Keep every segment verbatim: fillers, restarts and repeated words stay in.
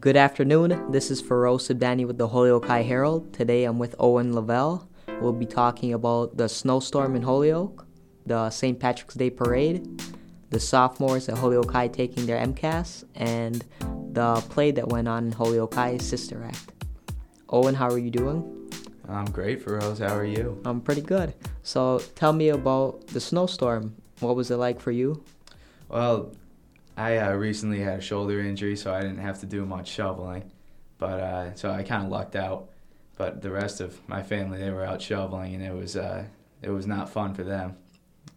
Good afternoon, this is Feroze Sibdhanny with the Holyoke High Herald. Today I'm with Owen Lavelle. We'll be talking about the snowstorm in Holyoke, the Saint Patrick's Day Parade, the sophomores at Holyoke High taking their M C A S, and the play that went on in Holyoke High, Sister Act. Owen, how are you doing? I'm great, Feroze. How are you? I'm pretty good. So tell me about the snowstorm. What was it like for you? Well, I uh, recently had a shoulder injury, so I didn't have to do much shoveling. But uh, so I kind of lucked out. But the rest of my family, they were out shoveling, and it was uh, it was not fun for them.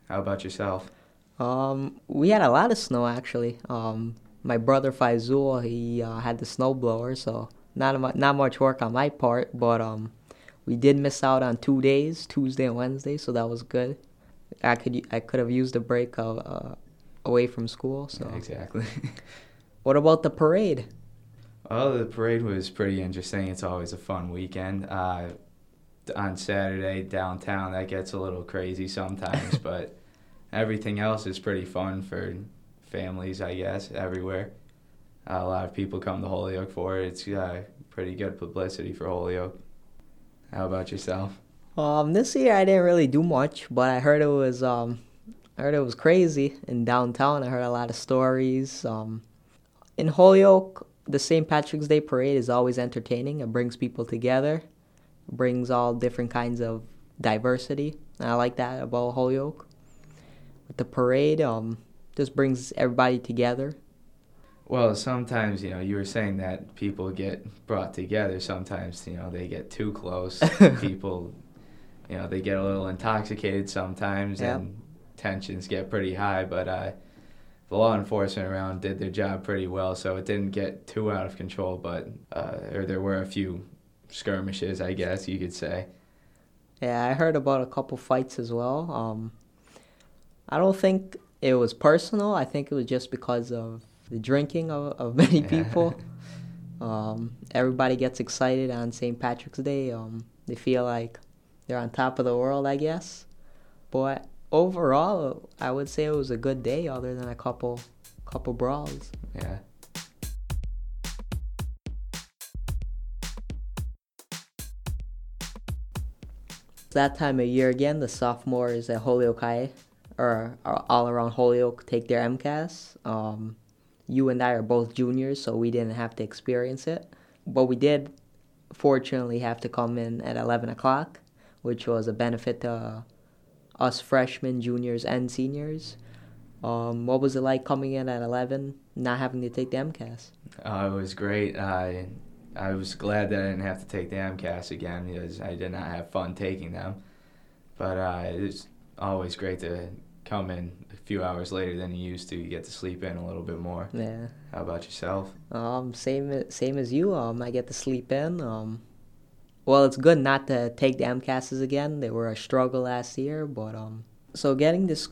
How about yourself? Um, we had a lot of snow actually. Um, my brother Faizul, he uh, had the snowblower, so not mu- not much work on my part. But um, we did miss out on two days, Tuesday and Wednesday, so that was good. I could I could have used a break of. Uh, away from school, so yeah, exactly. What about the parade? Well, the parade was pretty interesting. It's always a fun weekend. Uh, on Saturday downtown, that gets a little crazy sometimes, but everything else is pretty fun for families, I guess, everywhere. Uh, a lot of people come to Holyoke for it. It's uh, pretty good publicity for Holyoke. How about yourself? Um, this year I didn't really do much, but I heard it was um. I heard it was crazy in downtown. I heard a lot of stories. Um, in Holyoke, the Saint Patrick's Day Parade is always entertaining. It brings people together, brings all different kinds of diversity. And I like that about Holyoke. But the parade um, just brings everybody together. Well, sometimes, you know, you were saying that people get brought together. Sometimes, you know, they get too close. People, you know, they get a little intoxicated sometimes. Yep. And tensions get pretty high, but uh, the law enforcement around did their job pretty well, so it didn't get too out of control, but uh, or there were a few skirmishes, I guess you could say. Yeah, I heard about a couple fights as well. Um, I don't think it was personal. I think it was just because of the drinking of, of many people. um, everybody gets excited on Saint Patrick's Day. Um, they feel like they're on top of the world, I guess. But overall, I would say it was a good day other than a couple couple brawls. Yeah. That time of year again, the sophomores at Holyoke High, or, or all around Holyoke, take their M C A S. Um, you and I are both juniors, so we didn't have to experience it. But we did, fortunately, have to come in at eleven o'clock, which was a benefit to Uh, us freshmen, juniors, and seniors. Um, what was it like coming in at eleven, not having to take the M C A S? Uh, it was great. I I was glad that I didn't have to take the M C A S again because I did not have fun taking them. But uh, it's always great to come in a few hours later than you used to. You get to sleep in a little bit more. Yeah. How about yourself? Um, same same as you. Um, I get to sleep in. Um. Well, it's good not to take the M C A Ss again. They were a struggle last year, but um, so getting this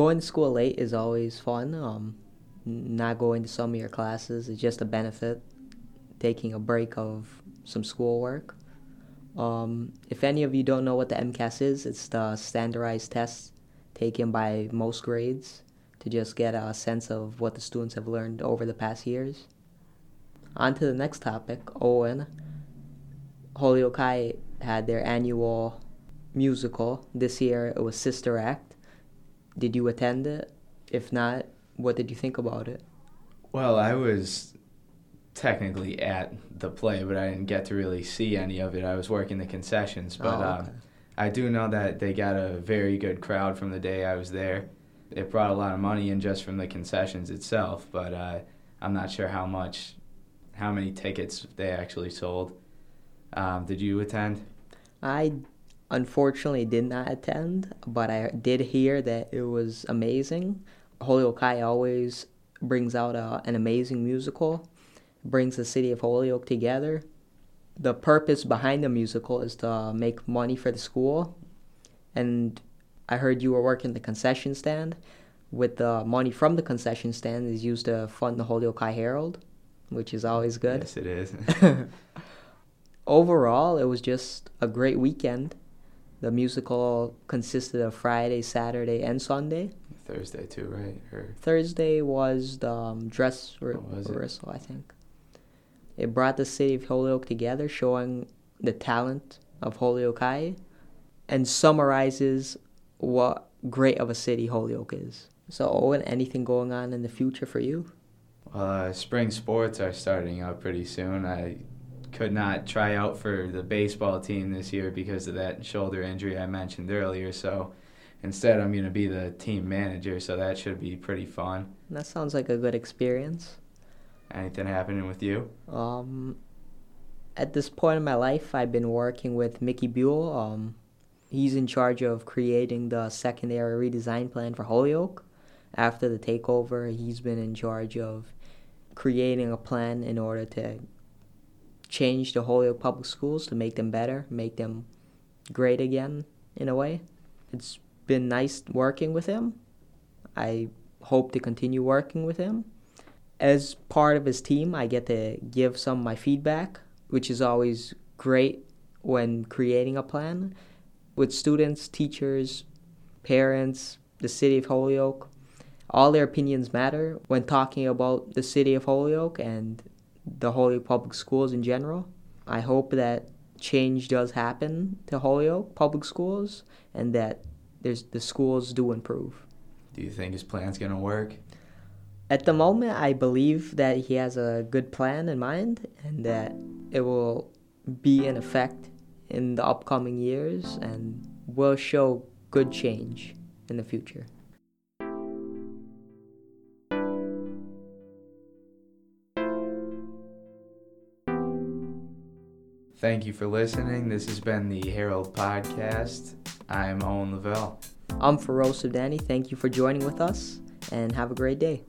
going to school late is always fun. Um, not going to some of your classes is just a benefit. Taking a break of some schoolwork. Um, if any of you don't know what the M C A S is, it's the standardized test taken by most grades to just get a sense of what the students have learned over the past years. On to the next topic, Owen. Holyoke High had their annual musical. This year it was Sister Act. Did you attend it? If not, what did you think about it? Well, I was technically at the play, but I didn't get to really see any of it. I was working the concessions, but oh, okay. um, I do know that they got a very good crowd from the day I was there. It brought a lot of money in just from the concessions itself, but uh, I'm not sure how much, how many tickets they actually sold. Um, did you attend? I unfortunately did not attend, but I did hear that it was amazing. Holyoke High always brings out a, an amazing musical, brings the city of Holyoke together. The purpose behind the musical is to make money for the school. And I heard you were working the concession stand. With the money from the concession stand is used to fund the Holyoke High Herald, which is always good. Yes, it is. Overall, it was just a great weekend. The musical consisted of Friday, Saturday, and Sunday. Thursday too, right? Or Thursday was the um, dress re- was rehearsal, it? I think. It brought the city of Holyoke together, showing the talent of Holyoke High, and summarizes what great of a city Holyoke is. So, Owen, anything going on in the future for you? Uh, spring sports are starting up pretty soon. I could not try out for the baseball team this year because of that shoulder injury I mentioned earlier, so instead I'm going to be the team manager, so that should be pretty fun. That sounds like a good experience. Anything happening with you? Um, at this point in my life, I've been working with Mickey Buell. Um, he's in charge of creating the secondary redesign plan for Holyoke. After the takeover, he's been in charge of creating a plan in order to change the Holyoke public schools, to make them better, make them great again in a way. It's been nice working with him. I hope to continue working with him. As part of his team, I get to give some of my feedback, which is always great when creating a plan. With students, teachers, parents, the city of Holyoke, all their opinions matter when talking about the city of Holyoke and the Holyoke public schools in general. I hope that change does happen to Holyoke public schools and that there's, the schools do improve. Do you think his plan's going to work? At the moment, I believe that he has a good plan in mind and that it will be in effect in the upcoming years and will show good change in the future. Thank you for listening. This has been the Herald Podcast. I'm Owen Lavelle. I'm Feroze Sibdhanny. Thank you for joining with us, and have a great day.